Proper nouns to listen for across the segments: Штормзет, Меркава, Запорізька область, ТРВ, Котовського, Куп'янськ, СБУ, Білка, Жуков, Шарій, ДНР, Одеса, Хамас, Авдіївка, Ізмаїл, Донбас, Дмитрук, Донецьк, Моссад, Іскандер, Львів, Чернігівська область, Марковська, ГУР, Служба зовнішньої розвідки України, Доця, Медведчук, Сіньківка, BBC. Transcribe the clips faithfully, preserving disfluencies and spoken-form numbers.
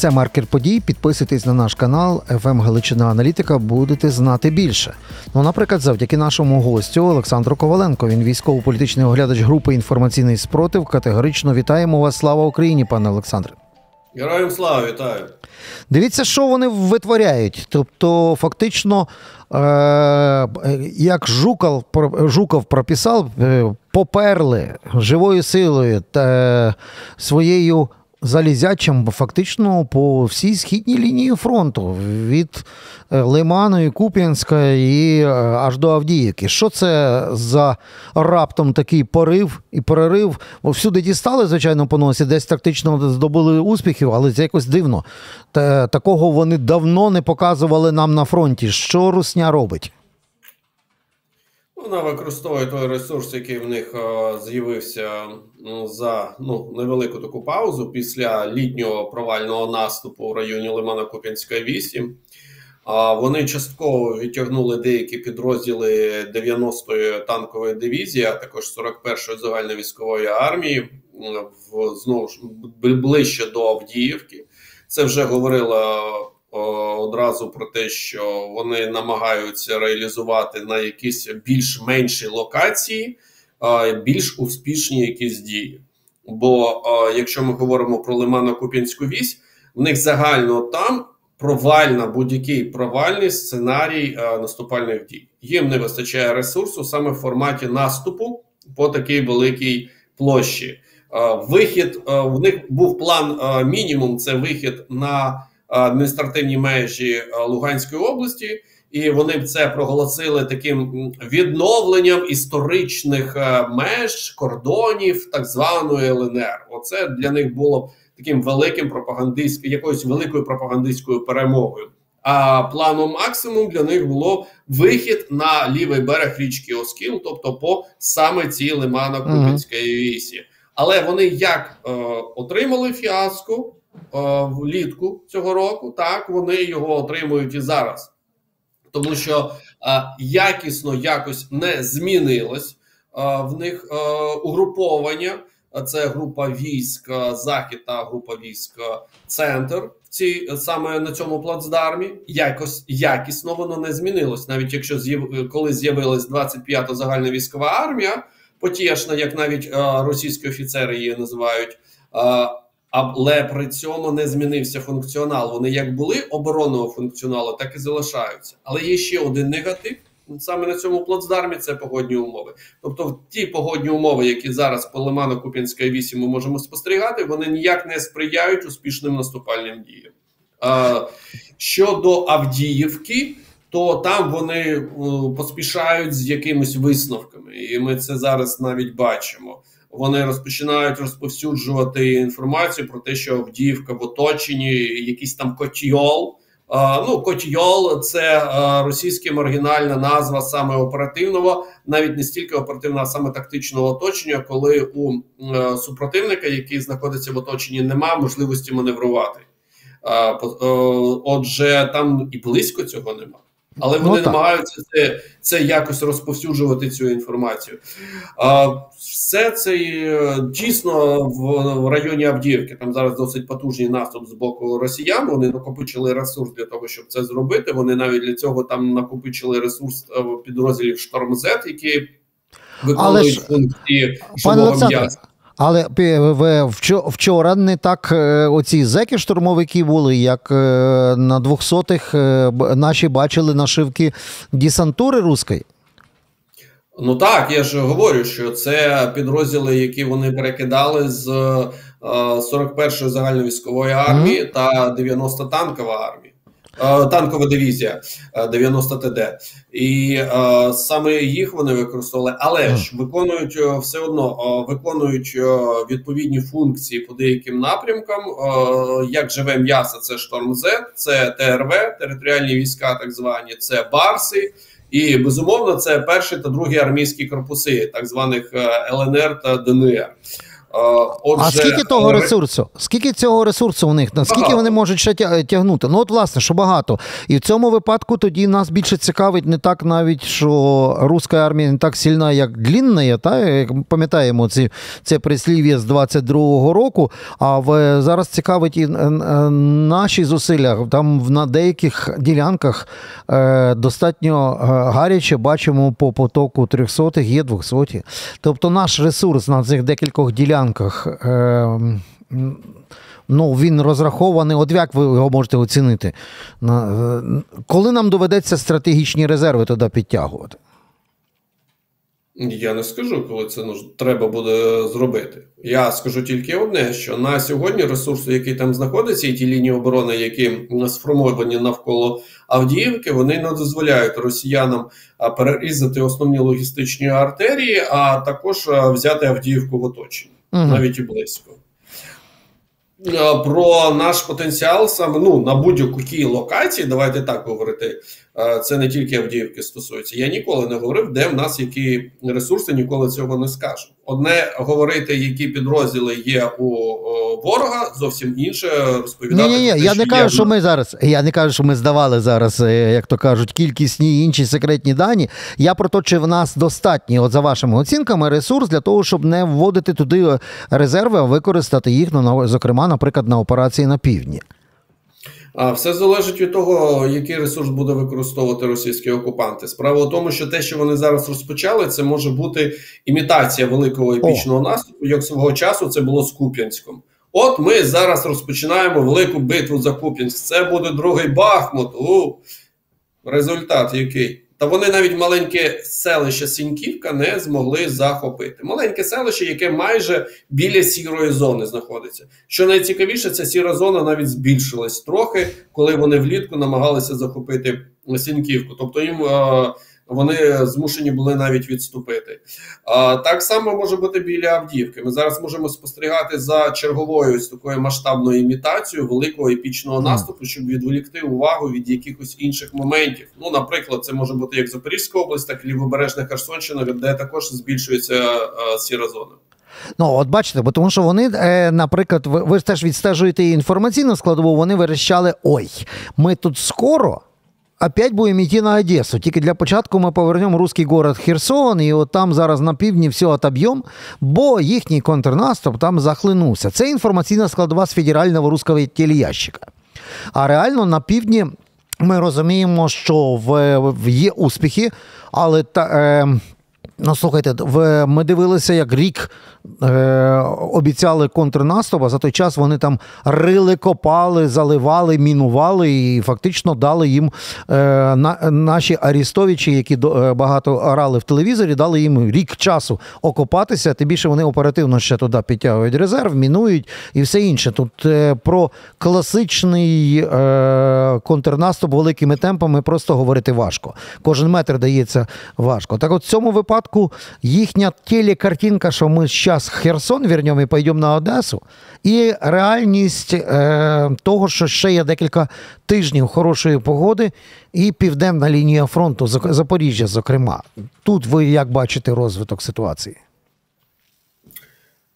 Це «Маркер подій». Підписуйтесь на наш канал «ФМ Галичина Аналітика», будете знати більше. Ну, наприклад, завдяки нашому гостю Олександру Коваленко. Він військово-політичний оглядач групи «Інформаційний спротив». Категорично вітаємо вас. Слава Україні, пане Олександре. Героям слава, вітаю. Дивіться, що вони витворяють. Тобто, фактично, як Жуков, Жуков прописав, поперли живою силою та своєю залізячим фактично по всій східній лінії фронту. Від Лиману і Куп'янська і аж до Авдіївки. Що це за раптом такий порив і перерив? Всюди дістали, звичайно, по носі, десь тактично здобули успіхів, але це якось дивно. Та, такого вони давно не показували нам на фронті. Що русня робить? Вона використовує той ресурс, який в них з'явився за ну, невелику таку паузу після літнього провального наступу в районі Лимана-Куп'янська вісім. Вони частково відтягнули деякі підрозділи дев'яностої танкової дивізії, а також сорок першої загальновійськової армії, в, знову ж ближче до Авдіївки. Це вже говорила одразу про те, що вони намагаються реалізувати на якісь більш-менші локації більш успішні якісь дії. Бо якщо ми говоримо про Лимано-Куп'янську вісь, в них загально там провальна, будь-який провальний сценарій наступальних дій. Їм не вистачає ресурсу саме в форматі наступу по такій великій площі. Вихід, в них був план мінімум, це вихід на адміністративні межі Луганської області, і вони б це проголосили таким відновленням історичних меж, кордонів так званої ЛНР. Оце для них було таким великим пропагандистським, якоюсь великою пропагандистською перемогою. А планом максимум для них було вихід на лівий берег річки Оскіл, тобто по саме цій Лимано-Куп'янській вісі. Але вони як е, отримали фіаско влітку цього року, так вони його отримують і зараз. Тому що а, якісно якось не змінилось а, в них а, угруповання. А це група військ Захід та група військ Центр в цій, саме на цьому плацдармі. Якось, якісно воно не змінилось. Навіть якщо з'яв, коли з'явилась двадцять п'ята загальна військова армія, потішна, як навіть а, російські офіцери її називають, а, але при цьому не змінився функціонал. Вони як були оборонного функціоналу, так і залишаються. Але є ще один негатив саме на цьому плацдармі – це погодні умови. Тобто ті погодні умови, які зараз по Лимано-Куп'янській вісі ми можемо спостерігати, вони ніяк не сприяють успішним наступальним діям. Щодо Авдіївки, то там вони поспішають з якимись висновками. І ми це зараз навіть бачимо. Вони розпочинають розповсюджувати інформацію про те, що Авдіївка в оточенні, якийсь там котьйол. А, ну, котьйол – це а, російська маргінальна назва саме оперативного, навіть не стільки оперативного, а саме тактичного оточення, коли у а, супротивника, який знаходиться в оточенні, нема можливості маневрувати. А, а, отже, там і близько цього нема. Але вони ну, намагаються це, це якось розповсюджувати цю інформацію. А, все це дійсно в, в районі Авдіївки. Там зараз досить потужний наступ з боку росіян. Вони накопичили ресурс для того, щоб це зробити. Вони навіть для цього там накопичили ресурс підрозділів «Штормзет», які виконують ж... функції штурмового м'яса. Але вчора не так оці зеки-штурмовики були, як на двохсотих наші бачили нашивки десантури руської. Ну так, я ж говорю, що це підрозділи, які вони перекидали з сорок першої загальновійськової армії mm-hmm. та дев'яноста танкова армія. Танкова дивізія дев'яносто Т Д. І е, саме їх вони використовували, але ж виконують все одно виконують відповідні функції по деяким напрямкам. Е, як живе м'ясо, це «Штормзет», це Т Р В, територіальні війська так звані, це «Барси». І, безумовно, це перші та другі армійські корпуси так званих Л Н Р та Д Н Р. Отже, а скільки того ресурсу? Скільки цього ресурсу у них? Наскільки багато. Вони можуть ще тягнути? Ну, от, власне, що багато. І в цьому випадку тоді нас більше цікавить не так навіть, що руська армія не так сильна, як длінна, та? Як ми пам'ятаємо ці, це прислів'я з двадцять другого року, а в, зараз цікавить і наші зусилля. Там на деяких ділянках е, достатньо гаряче бачимо по потоку трьохсотих, є двохсоті. Тобто наш ресурс на цих декількох ділянках ну, він розрахований, от як ви його можете оцінити? Коли нам доведеться стратегічні резерви туди підтягувати? Я не скажу, коли це треба буде зробити. Я скажу тільки одне, що на сьогодні ресурси, які там знаходяться, і ті лінії оборони, які сформовані навколо Авдіївки, вони не дозволяють росіянам перерізати основні логістичні артерії, а також взяти Авдіївку в оточення. Угу. Навіть і близько. Про наш потенціал саме ну, на будь-якій локації, давайте так говорити, це не тільки Авдіївки стосується. Я ніколи не говорив, де в нас які ресурси, ніколи цього не скажу. Одне говорити, які підрозділи є у ворога, зовсім інше розповідати. Ні, ні, ні. Те, я не кажу, є... що ми зараз, я не кажу, що ми здавали зараз, як то кажуть, кількісні і інші секретні дані. Я про те, чи в нас достатній, от за вашими оцінками, ресурс для того, щоб не вводити туди резерви, а використати їх, ну, зокрема, наприклад, на операції на півдні. А все залежить від того, який ресурс буде використовувати російські окупанти. Справа в тому, що те, що вони зараз розпочали, це може бути імітація великого епічного О. наступу, як свого часу це було з Куп'янськом. От ми зараз розпочинаємо велику битву за Куп'янськ. Це буде другий Бахмут. У, результат який? Та вони навіть маленьке селище Сіньківка не змогли захопити. Маленьке селище, яке майже біля сірої зони знаходиться. Що найцікавіше, ця сіра зона навіть збільшилась трохи, коли вони влітку намагалися захопити Сіньківку. Тобто їм е- вони змушені були навіть відступити. Е- так само може бути біля Авдіївки. Ми зараз можемо спостерігати за черговою ось такою масштабною імітацією великого епічного наступу, щоб відволікти увагу від якихось інших моментів. Ну, наприклад, це може бути як Запорізька область, так і Лівобережна Херсонщина, де також збільшується е- сіра зона. Ну, от бачите, бо тому що вони, наприклад, ви, ви теж відстежуєте інформаційну складову, вони вирішали, ой, ми тут скоро опять будемо йти на Одесу. Тільки для початку ми повернемо руський город Херсон, і от там зараз на півдні все отоб'ємо, бо їхній контрнаступ там захлинувся. Це інформаційна складова з федерального руського телеящика. А реально на півдні ми розуміємо, що в, в є успіхи, але... Та, е, Ну, слухайте, ми дивилися, як рік е, обіцяли контрнаступ, а за той час вони там рили, копали, заливали, мінували і фактично дали їм е, на, наші арестовичі, які до, е, багато орали в телевізорі, дали їм рік часу окопатися, тим більше вони оперативно ще туди підтягують резерв, мінують і все інше. Тут е, про класичний е, контрнаступ великими темпами просто говорити важко. Кожен метр дається важко. Так от в цьому випадку їхня телекартинка, що ми зараз Херсон вернемо і пойдемо на Одесу, і реальність е, того, що ще є декілька тижнів хорошої погоди, і південна лінія фронту, Запоріжжя, зокрема. Тут ви як бачите розвиток ситуації?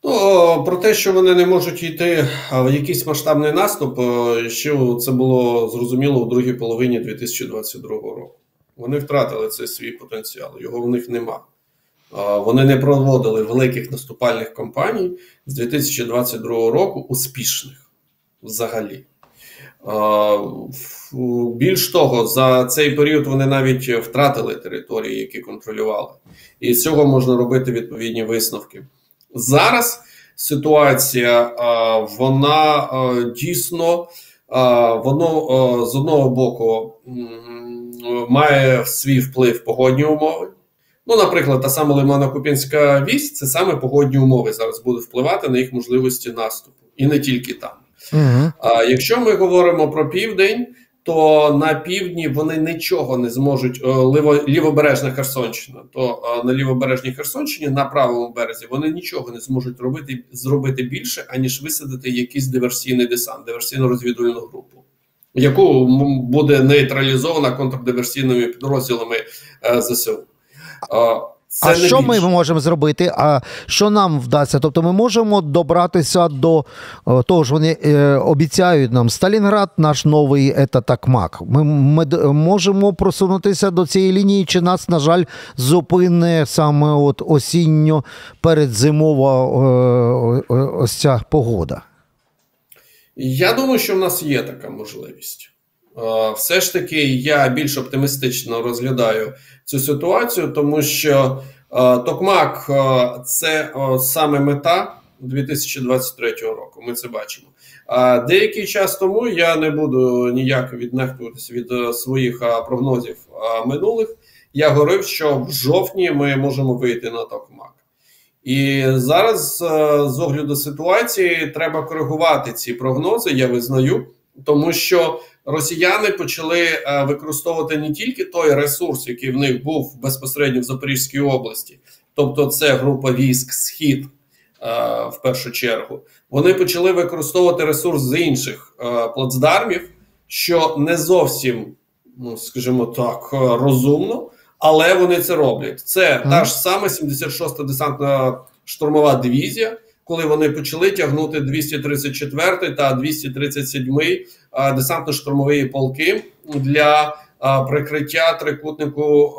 Ну, про те, що вони не можуть йти в якийсь масштабний наступ, ще це було зрозуміло у другій половині дві тисячі двадцять другого року. Вони втратили цей свій потенціал, його в них нема. Вони не проводили великих наступальних кампаній з дві тисячі двадцять другого року успішних взагалі. Більш того, за цей період вони навіть втратили території, які контролювали. І з цього можна робити відповідні висновки. Зараз ситуація, вона дійсно, воно з одного боку має свій вплив погодні умови. Ну, наприклад, та сама Лимано-Куп'янська вісь, це саме погодні умови зараз будуть впливати на їх можливості наступу. І не тільки там. Угу. А якщо ми говоримо про південь, то на півдні вони нічого не зможуть, Лівобережна Херсонщина, то на Лівобережній Херсонщині, на правому березі, вони нічого не зможуть робити, зробити більше, аніж висадити якийсь диверсійний десант, диверсійно-розвідувальну групу, яку буде нейтралізована контрдиверсійними підрозділами ЗСУ. Це а що більше. Ми можемо зробити? А що нам вдасться? Тобто ми можемо добратися до того, що вони е, обіцяють нам. Сталінград наш новий, це Токмак. Ми, ми можемо просунутися до цієї лінії, чи нас, на жаль, зупине саме от осінньо передзимова е, е, ось ця погода? Я думаю, що в нас є така можливість. Все ж таки, я більш оптимістично розглядаю цю ситуацію, тому що е, Токмак – це е, саме мета дві тисячі двадцять третього року, ми це бачимо. Е, деякий час тому, я не буду ніяк віднехтуватися від е, своїх е, прогнозів е, минулих, я говорив, що в жовтні ми можемо вийти на Токмак. І зараз, е, з огляду ситуації, треба коригувати ці прогнози, я визнаю, тому що росіяни почали використовувати не тільки той ресурс, який в них був безпосередньо в Запорізькій області, тобто це група військ «Схід» в першу чергу. Вони почали використовувати ресурс з інших плацдармів, що не зовсім, ну, скажімо так, розумно, але вони це роблять. Це mm. та ж сама сімдесят шоста десантна штурмова дивізія, коли вони почали тягнути двісті тридцять четвертий та двісті тридцять сьомий десантно-штурмові полки для прикриття трикутнику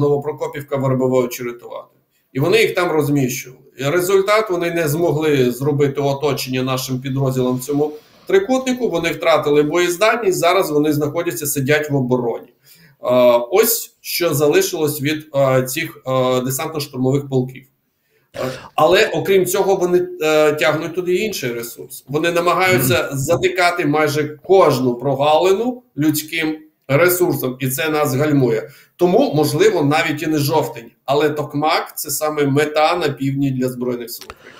Новопрокопівка-Вербове-Очеретувати. І вони їх там розміщували. І результат, вони не змогли зробити оточення нашим підрозділам в цьому трикутнику, вони втратили боєздатність, зараз вони знаходяться, сидять в обороні. Ось що залишилось від цих десантно-штурмових полків. Але, окрім цього, вони е, тягнуть туди інший ресурс. Вони намагаються затикати майже кожну прогалину людським ресурсом, і це нас гальмує. Тому, можливо, навіть і не жовтень. Але Токмак – це саме мета на півдні для Збройних сил України.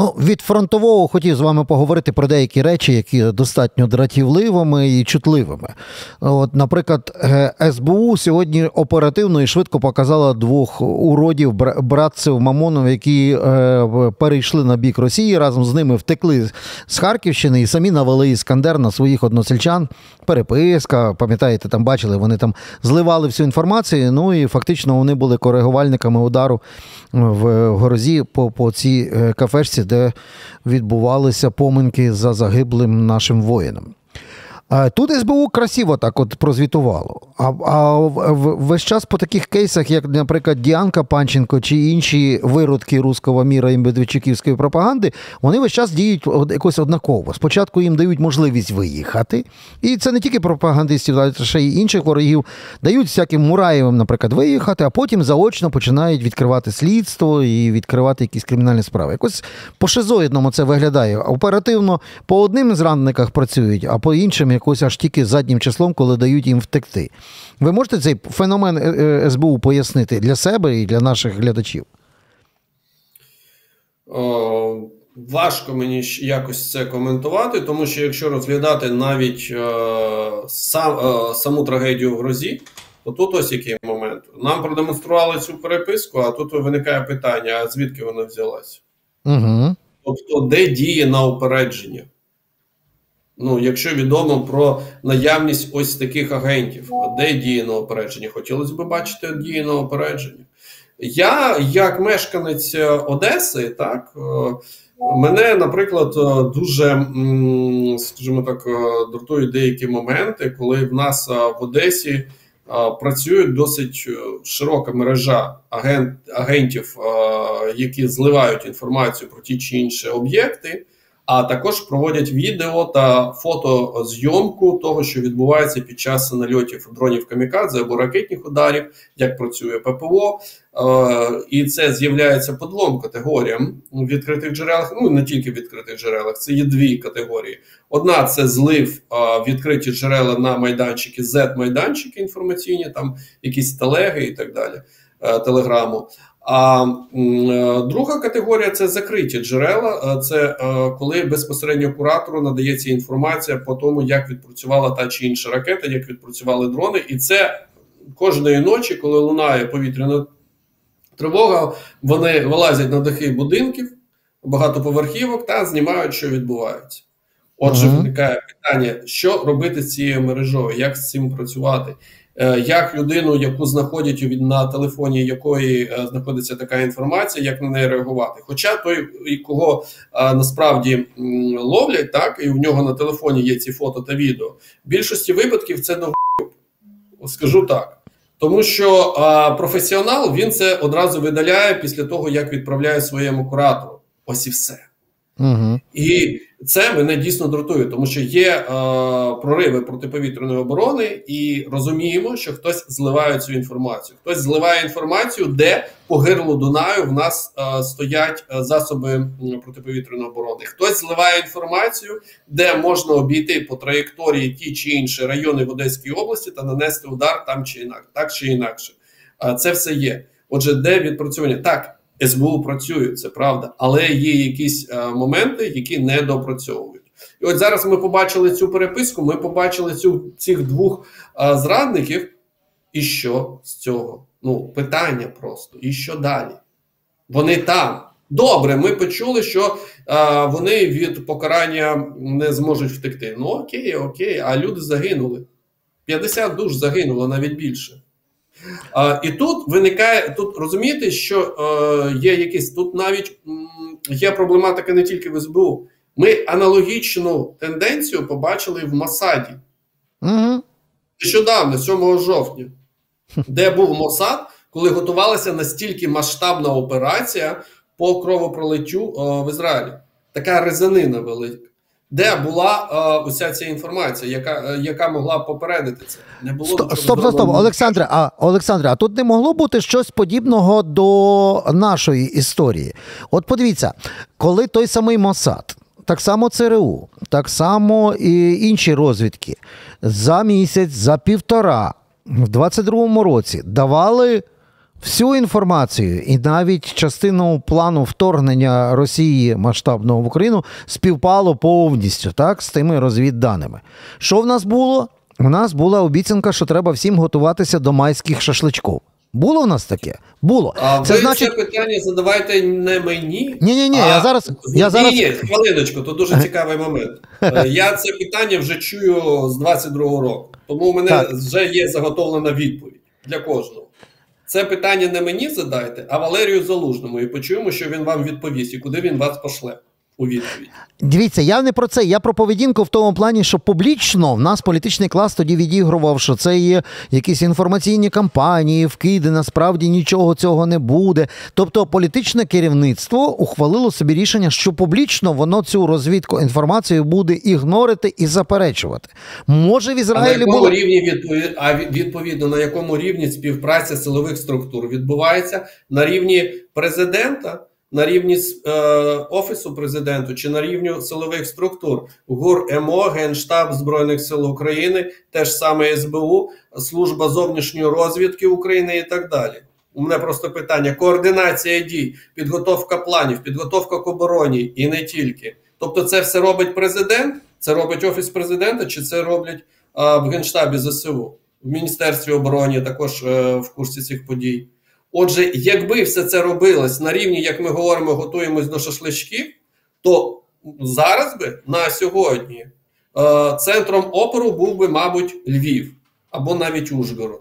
Ну, від фронтового хотів з вами поговорити про деякі речі, які достатньо дратівливими і чутливими. От, наприклад, ес бе у сьогодні оперативно і швидко показала двох уродів, братців Мамонов, які е, перейшли на бік Росії, разом з ними втекли з Харківщини і самі навели іскандер на своїх односельчан. Переписка, пам'ятаєте, там бачили, вони там зливали всю інформацію, ну і фактично вони були коригувальниками удару в Грозі по, по цій кафешці, де відбувалися поминки за загиблим нашим воїном. Тут ес бе у красиво так от прозвітувало. А, а весь час по таких кейсах, як, наприклад, Діанка Панченко чи інші виродки руського міра і медведчуківської пропаганди, вони весь час діють якось однаково. Спочатку їм дають можливість виїхати, і це не тільки пропагандистів, а ще й інших ворогів, дають всяким Мураєвим, наприклад, виїхати, а потім заочно починають відкривати слідство і відкривати якісь кримінальні справи. Якось по-шизоїдному це виглядає. Оперативно по одним зрадниках працюють, а по іншим якось аж тільки заднім числом, коли дають їм втекти. Ви можете цей феномен ес бе у пояснити для себе і для наших глядачів? О, важко мені якось це коментувати, тому що якщо розглядати навіть е, сам, е, саму трагедію в Грозі, то тут ось який момент. Нам продемонстрували цю переписку, а тут виникає питання, а звідки вона взялась? Угу. Тобто, де діє на упередження? Ну, якщо відомо про наявність ось таких агентів, де діє на опередження? Хотілося б бачити дії на опередження. Я, як мешканець Одеси, так, мене, наприклад, дуже, скажімо так, дратують деякі моменти, коли в нас в Одесі працює досить широка мережа агент, агентів, які зливають інформацію про ті чи інші об'єкти, а також проводять відео та фотозйомку того, що відбувається під час нальотів дронів камікадзе або ракетних ударів, як працює ППО. Е, і це з'являється по двом категоріям у відкритих джерелах, ну не тільки в відкритих джерелах, це є дві категорії. Одна – це злив е, відкриті джерела на майданчики, зет-майданчики інформаційні, там якісь телеги і так далі, е, телеграму. А друга категорія – це закриті джерела, це коли безпосередньо куратору надається інформація по тому, як відпрацювала та чи інша ракета, як відпрацювали дрони. І це кожної ночі, коли лунає повітряна тривога, вони вилазять на дахи будинків, багатоповерхівок та знімають, що відбувається. Отже, виникає питання, що робити з цією мережою, як з цим працювати. як людину, яку знаходять на телефоні, якої знаходиться така інформація, як на неї реагувати. Хоча той, кого насправді ловлять, так, і в нього на телефоні є ці фото та відео, в більшості випадків це до скажу так. Тому що а, професіонал, він це одразу видаляє після того, як відправляє своєму куратору. Ось і все. Угу. І це мене дійсно дратує, тому що є е, прориви протиповітряної оборони, і розуміємо, що хтось зливає цю інформацію. Хтось зливає інформацію, де по гирлу Дунаю в нас е, стоять засоби протиповітряної оборони. Хтось зливає інформацію, де можна обійти по траєкторії ті чи інші райони в Одеській області та нанести удар там чи інакше, так чи інакше. Е, це все є. Отже, де відпрацювання? Так. ес бе у працює, це правда, але є якісь е, моменти, які не допрацьовують. І от зараз ми побачили цю переписку, ми побачили цю, цих двох е, зрадників, і що з цього? Ну, питання просто, і що далі? Вони там. Добре, ми почули, що е, вони від покарання не зможуть втекти. Ну окей, окей, а люди загинули. п'ятдесят душ загинуло, навіть більше. А, і тут виникає, тут розумієте, що е, є якісь, тут навіть м, є проблематика не тільки в ес бе у. Ми аналогічну тенденцію побачили в Моссаді. Угу. Нещодавно, сьомого жовтня, де був Моссад, коли готувалася настільки масштабна операція по кровопролиттю е, в Ізраїлі. Така резанина велика. Де була е, уся ця інформація, яка, яка могла попередити це? Не було стоп, стоп, стоп, Олександре, а, Олександре, а тут не могло бути щось подібного до нашої історії? От подивіться, коли той самий Моссад, так само це ер у, так само і інші розвідки за місяць, за півтора, в двадцять другому році давали всю інформацію і навіть частину плану вторгнення Росії масштабного в Україну співпало повністю, так, з тими розвідданими. Що в нас було? У нас була обіцянка, що треба всім готуватися до майських шашличків. Було в нас таке? Було. А це ви значить... це питання задавайте не мені. Ні-ні-ні, а... я зараз... Я зараз... Ні, ні, хвилиночку, то дуже цікавий момент. Я це питання вже чую з двадцять другого року, тому у мене так. вже є заготовлена відповідь для кожного. Це питання не мені задайте, а Валерію Залужному. І почуємо, що він вам відповість, і куди він вас пошле у відповідь. Дивіться, я не про це. Я про поведінку в тому плані, що публічно в нас політичний клас тоді відігрував, що це є якісь інформаційні кампанії, вкиди, насправді нічого цього не буде. Тобто політичне керівництво ухвалило собі рішення, що публічно воно цю розвідку, інформацію буде ігнорити і заперечувати. Може в Ізраїлі було... Відповід... А відповідно, на якому рівні співпраця силових структур відбувається? На рівні президента? На рівні е, Офісу Президенту чи на рівні силових структур? ГУР, ЕМО, Генштаб Збройних Сил України, теж саме ес бе у, Служба зовнішньої розвідки України і так далі. У мене просто питання. Координація дій, підготовка планів, підготовка к обороні і не тільки. Тобто це все робить президент? Це робить Офіс Президента? Чи це роблять е, в Генштабі зе се у? В Міністерстві оборони також е, в курсі цих подій? Отже, якби все це робилось на рівні, як ми говоримо, готуємось до шашличків, то зараз би, на сьогодні, е, центром опору був би, мабуть, Львів або навіть Ужгород.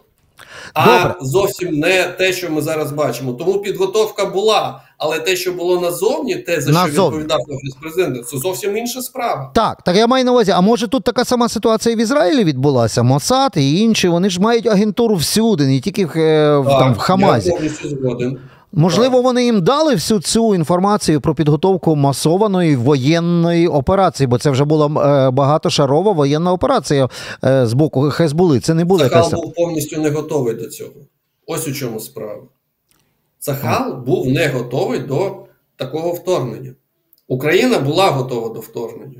А Добре. зовсім не те, що ми зараз бачимо. Тому підготовка була, але те, що було назовні, те, за назовні. що відповідав Офіс Президента, це зовсім інша справа. Так, так я маю на увазі, а може тут така сама ситуація в Ізраїлі відбулася? Моссад і інші, вони ж мають агентуру всюди, не тільки в, так, там, в Хамазі. Так, я повністю згоден. Можливо, вони їм дали всю цю інформацію про підготовку масованої воєнної операції, бо це вже була е, багатошарова воєнна операція е, з боку Хезбули. Це не було Цахал якась... був повністю не готовий до цього. Ось у чому справа. Цахал а. був не готовий до такого вторгнення. Україна була готова до вторгнення.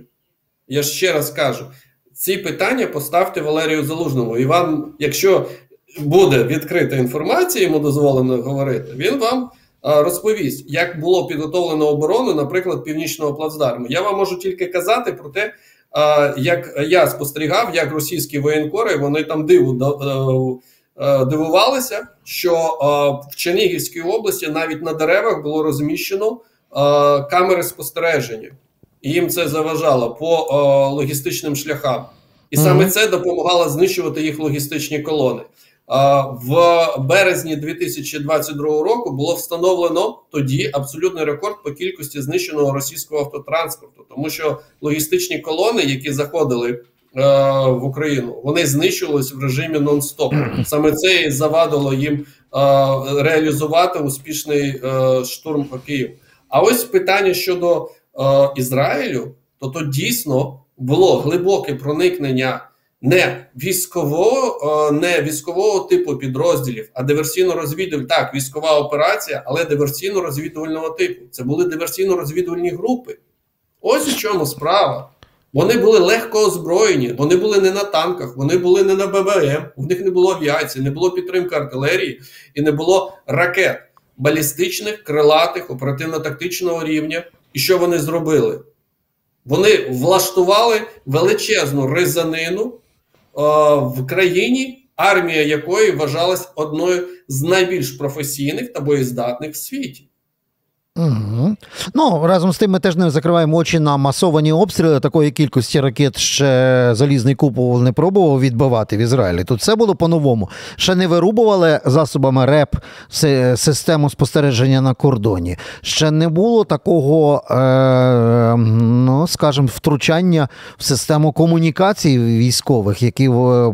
Я ще раз кажу, ці питання поставте Валерію Залужному. І вам, якщо... буде відкрита інформація, йому дозволено говорити, він вам а, розповість, як було підготовлено оборону, наприклад, Північного плацдарму. Я вам можу тільки казати про те, а, як я спостерігав, як російські воєнкори, вони там диву, а, дивувалися, що а, в Чернігівській області навіть на деревах було розміщено а, камери спостереження. І їм це заважало по а, логістичним шляхам. І саме mm-hmm. це допомагало знищувати їх логістичні колони. В березні дві тисячі двадцять другого року було встановлено тоді абсолютний рекорд по кількості знищеного російського автотранспорту, тому що логістичні колони, які заходили в Україну, вони знищувалися в режимі нон-стоп. Саме це і завадило їм реалізувати успішний штурм по Києву. А ось питання щодо Ізраїлю, то то дійсно було глибоке проникнення не військового, не військового типу підрозділів, а диверсійно-розвідувального. Так, військова операція, але диверсійно-розвідувального типу. Це були диверсійно-розвідувальні групи. Ось у чому справа. Вони були легко озброєні, вони були не на танках, вони були не на ББМ, у них не було авіації, не було підтримки артилерії і не було ракет балістичних, крилатих, оперативно-тактичного рівня. І що вони зробили? Вони влаштували величезну ризанину е, в країні, армія якої вважалась одною з найбільш професійних та боєздатних в світі. Угу. Ну, разом з тим ми теж не закриваємо очі на масовані обстріли. Такої кількості ракет ще Залізний купол не пробував відбивати в Ізраїлі. Тут все було по-новому. Ще не вирубували засобами РЕП систему спостереження на кордоні. Ще не було такого, е, ну, скажімо, втручання в систему комунікацій військових, які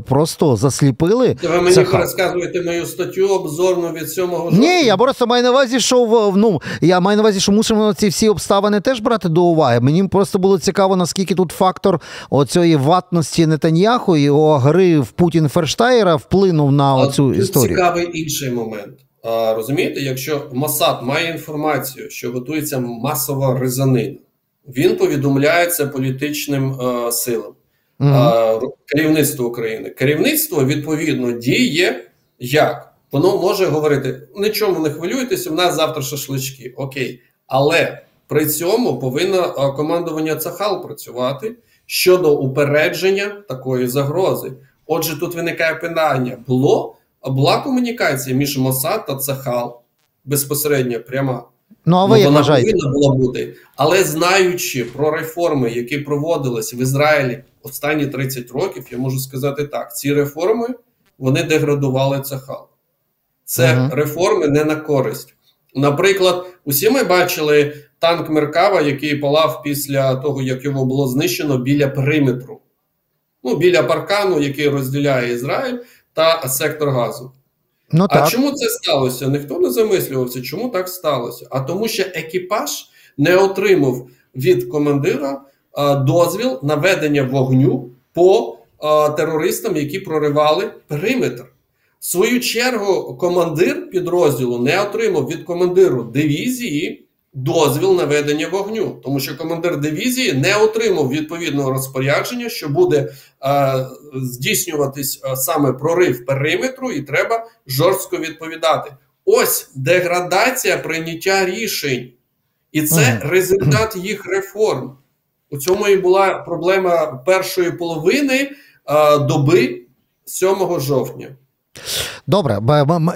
просто засліпили. Ви мені пересказуєте мою статтю обзорну від сьомого жовтня? Ні, я просто маю на увазі, що в, ну, я маю на увазі, що мусимо ці всі обставини теж брати до уваги. Мені просто було цікаво, наскільки тут фактор оцієї ватності Нетаньяху і його гри в Путін-Ферштаєра вплинув на оцю історію. Цікавий інший момент. А, розумієте, якщо Моссад має інформацію, що готується масова ризанина, він повідомляє це політичним а, силам, mm-hmm. а, керівництву України. Керівництво, відповідно, діє як? Воно може говорити, нічому не хвилюйтесь, у нас завтра шашлички, окей. Але при цьому повинно командування Цахал працювати щодо упередження такої загрози. Отже, тут виникає питання, було, була комунікація між Моссад та Цахал безпосередньо пряма? Ну, а ви, як вважаєте? Вона повинна була бути. Але знаючи про реформи, які проводились в Ізраїлі останні тридцять років, я можу сказати так, ці реформи, вони деградували Цахал. Це uh-huh. реформи не на користь. Наприклад, усі ми бачили танк Меркава, який палав після того, як його було знищено біля периметру. Ну, біля паркану, який розділяє Ізраїль та сектор газу. Ну, а чому це сталося? Ніхто не замислювався, чому так сталося. А тому що екіпаж не отримав від командира а, дозвіл на ведення вогню по а, терористам, які проривали периметр. В свою чергу, командир підрозділу не отримав від командиру дивізії дозвіл на ведення вогню, тому що командир дивізії не отримав відповідного розпорядження, що буде е, здійснюватись е, саме прорив периметру і треба жорстко відповідати. Ось деградація прийняття рішень. І це результат їх реформ. У цьому і була проблема першої половини е, доби сьомого жовтня. Добре,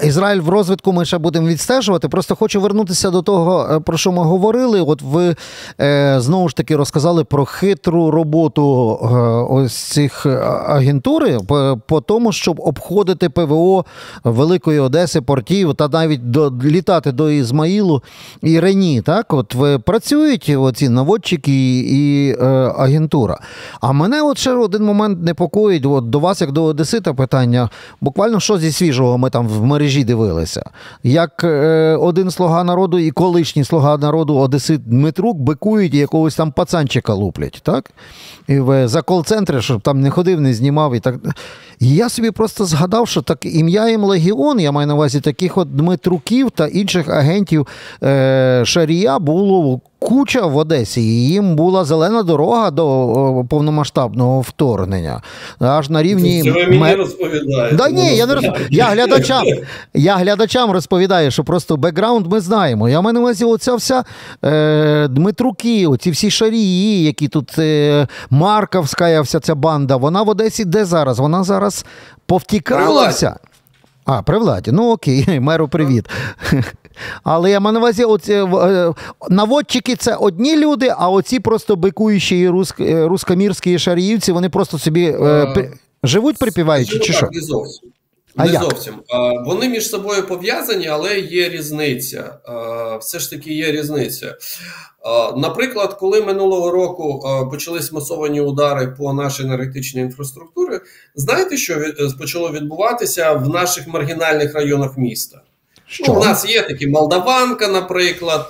Ізраїль в розвитку ми ще будемо відстежувати. Просто хочу вернутися до того, про що ми говорили. От ви е, знову ж таки розказали про хитру роботу е, ось цих агентури по, по тому, щоб обходити ПВО Великої Одеси, портів та навіть до, літати до Ізмаїлу і Рені. Так, от ви працюють оці наводчики і, і е, агентура. А мене от ще один момент непокоїть. От до вас, як до одесита, питання. Буквально що зі свіжого? Ми там в мережі дивилися, як е, один слуга народу і колишній слуга народу одесит Дмитрук бикують і якогось там пацанчика луплять, так? І в, за кол-центри, щоб там не ходив, не знімав і так. І я собі просто згадав, що так ім'я їм легіон, я маю на увазі таких от Дмитруків та інших агентів е, Шарія було куча в Одесі, і їм була зелена дорога до повномасштабного вторгнення. Аж на рівні... Це ви мені розповідаєте. Да ні, я не розповідаю. Я глядачам, я глядачам розповідаю, що просто бекграунд ми знаємо. Я маю на увазі оця вся е, Дмитруки, оці всі шарії, які тут е, Марковська, вся ця банда, вона в Одесі де зараз? Вона зараз повтікалася. А, при владі. Ну окей, меру привіт. Але я маю на увазі, оці, наводчики – це одні люди, а оці просто бикуючі рускомірські шаріївці, вони просто собі а, при... живуть припіваючи, чи так, що? Не зовсім. А не як? зовсім. Вони між собою пов'язані, але є різниця. Все ж таки є різниця. Наприклад, коли минулого року почались масовані удари по нашій енергетичній інфраструктурі, знаєте, що почало відбуватися в наших маргінальних районах міста? Ну, у нас є такі Молдаванка, наприклад,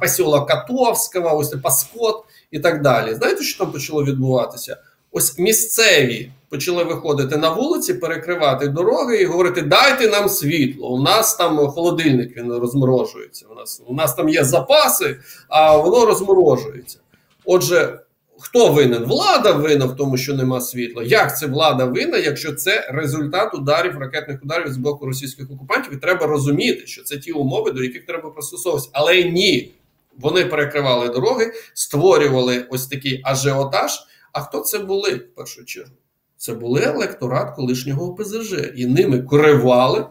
посілок Котовського, ось Паскот і так далі. Знаєте, що там почало відбуватися? Ось місцеві почали виходити на вулиці, перекривати дороги і говорити: дайте нам світло, у нас там холодильник, він розморожується, у нас, у нас там є запаси, а воно розморожується. Отже, хто винен? Влада винна в тому, що нема світла. Як це влада винна, якщо це результат ударів, ракетних ударів з боку російських окупантів? І треба розуміти, що це ті умови, до яких треба пристосовуватися. Але ні, вони перекривали дороги, створювали ось такий ажіотаж. А хто це були, в першу чергу? Це були електорат колишнього ПЗЖ. І ними керували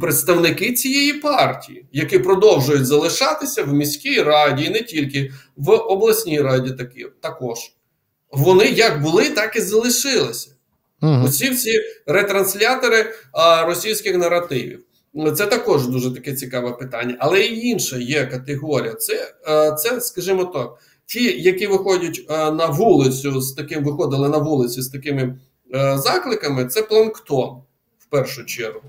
представники цієї партії, які продовжують залишатися в міській раді, і не тільки, в обласній раді такі, також. Вони як були, так і залишилися. Угу. Оці всі ретранслятори а, російських наративів. Це також дуже таке цікаве питання. Але і інша є категорія. Це, а, це, скажімо так, ті, які виходять а, на вулицю з таким, виходили на вулицю з такими а, закликами, це планктон, в першу чергу.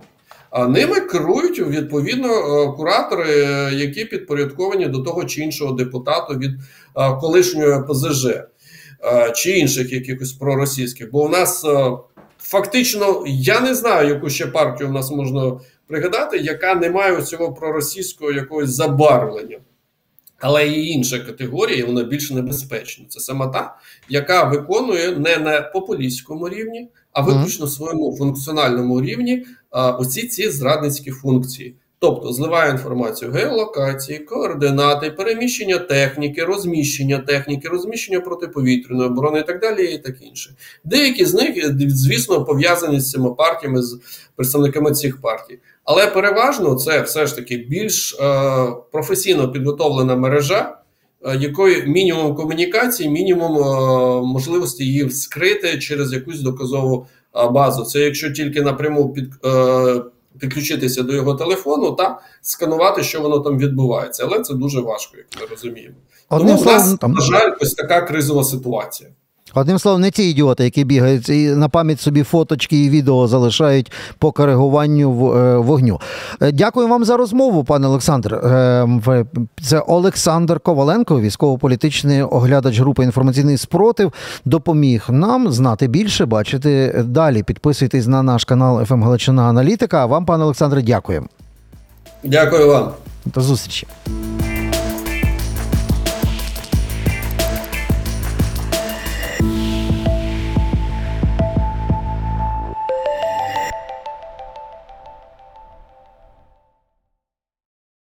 А ними керують, відповідно, куратори, які підпорядковані до того чи іншого депутата від колишнього ПЗЖ чи інших якихось проросійських. Бо в нас фактично, я не знаю, яку ще партію в нас можна пригадати, яка не має цього проросійського якогось забарвлення. Але є інша категорія, і вона більш небезпечна. Це сама та, яка виконує не на популістському рівні, а виключно своєму функціональному рівні а, оці ці зрадницькі функції. Тобто зливає інформацію геолокації, координати, переміщення техніки, розміщення техніки, розміщення протиповітряної оборони і так далі, і так інше. Деякі з них, звісно, пов'язані з цими партіями, з представниками цих партій. Але переважно це все ж таки більш е, професійно підготовлена мережа, е, якої мінімум комунікації, мінімум е, можливості її вскрити через якусь доказову е, базу. Це якщо тільки напряму під, е, підключитися до його телефону та сканувати, що воно там відбувається. Але це дуже важко, як ми розуміємо. Одним Тому в нас, там... на жаль, ось така кризова ситуація. Одним словом, не ті ідіоти, які бігають і на пам'ять собі фоточки і відео залишають по коригуванню вогню. Дякую вам за розмову, пане Олександр. Це Олександр Коваленко, військово-політичний оглядач групи «Інформаційний спротив», допоміг нам знати більше, бачити далі. Підписуйтесь на наш канал «ФМ Галичина Аналітика». А вам, пане Олександре, дякую. Дякую вам. До зустрічі.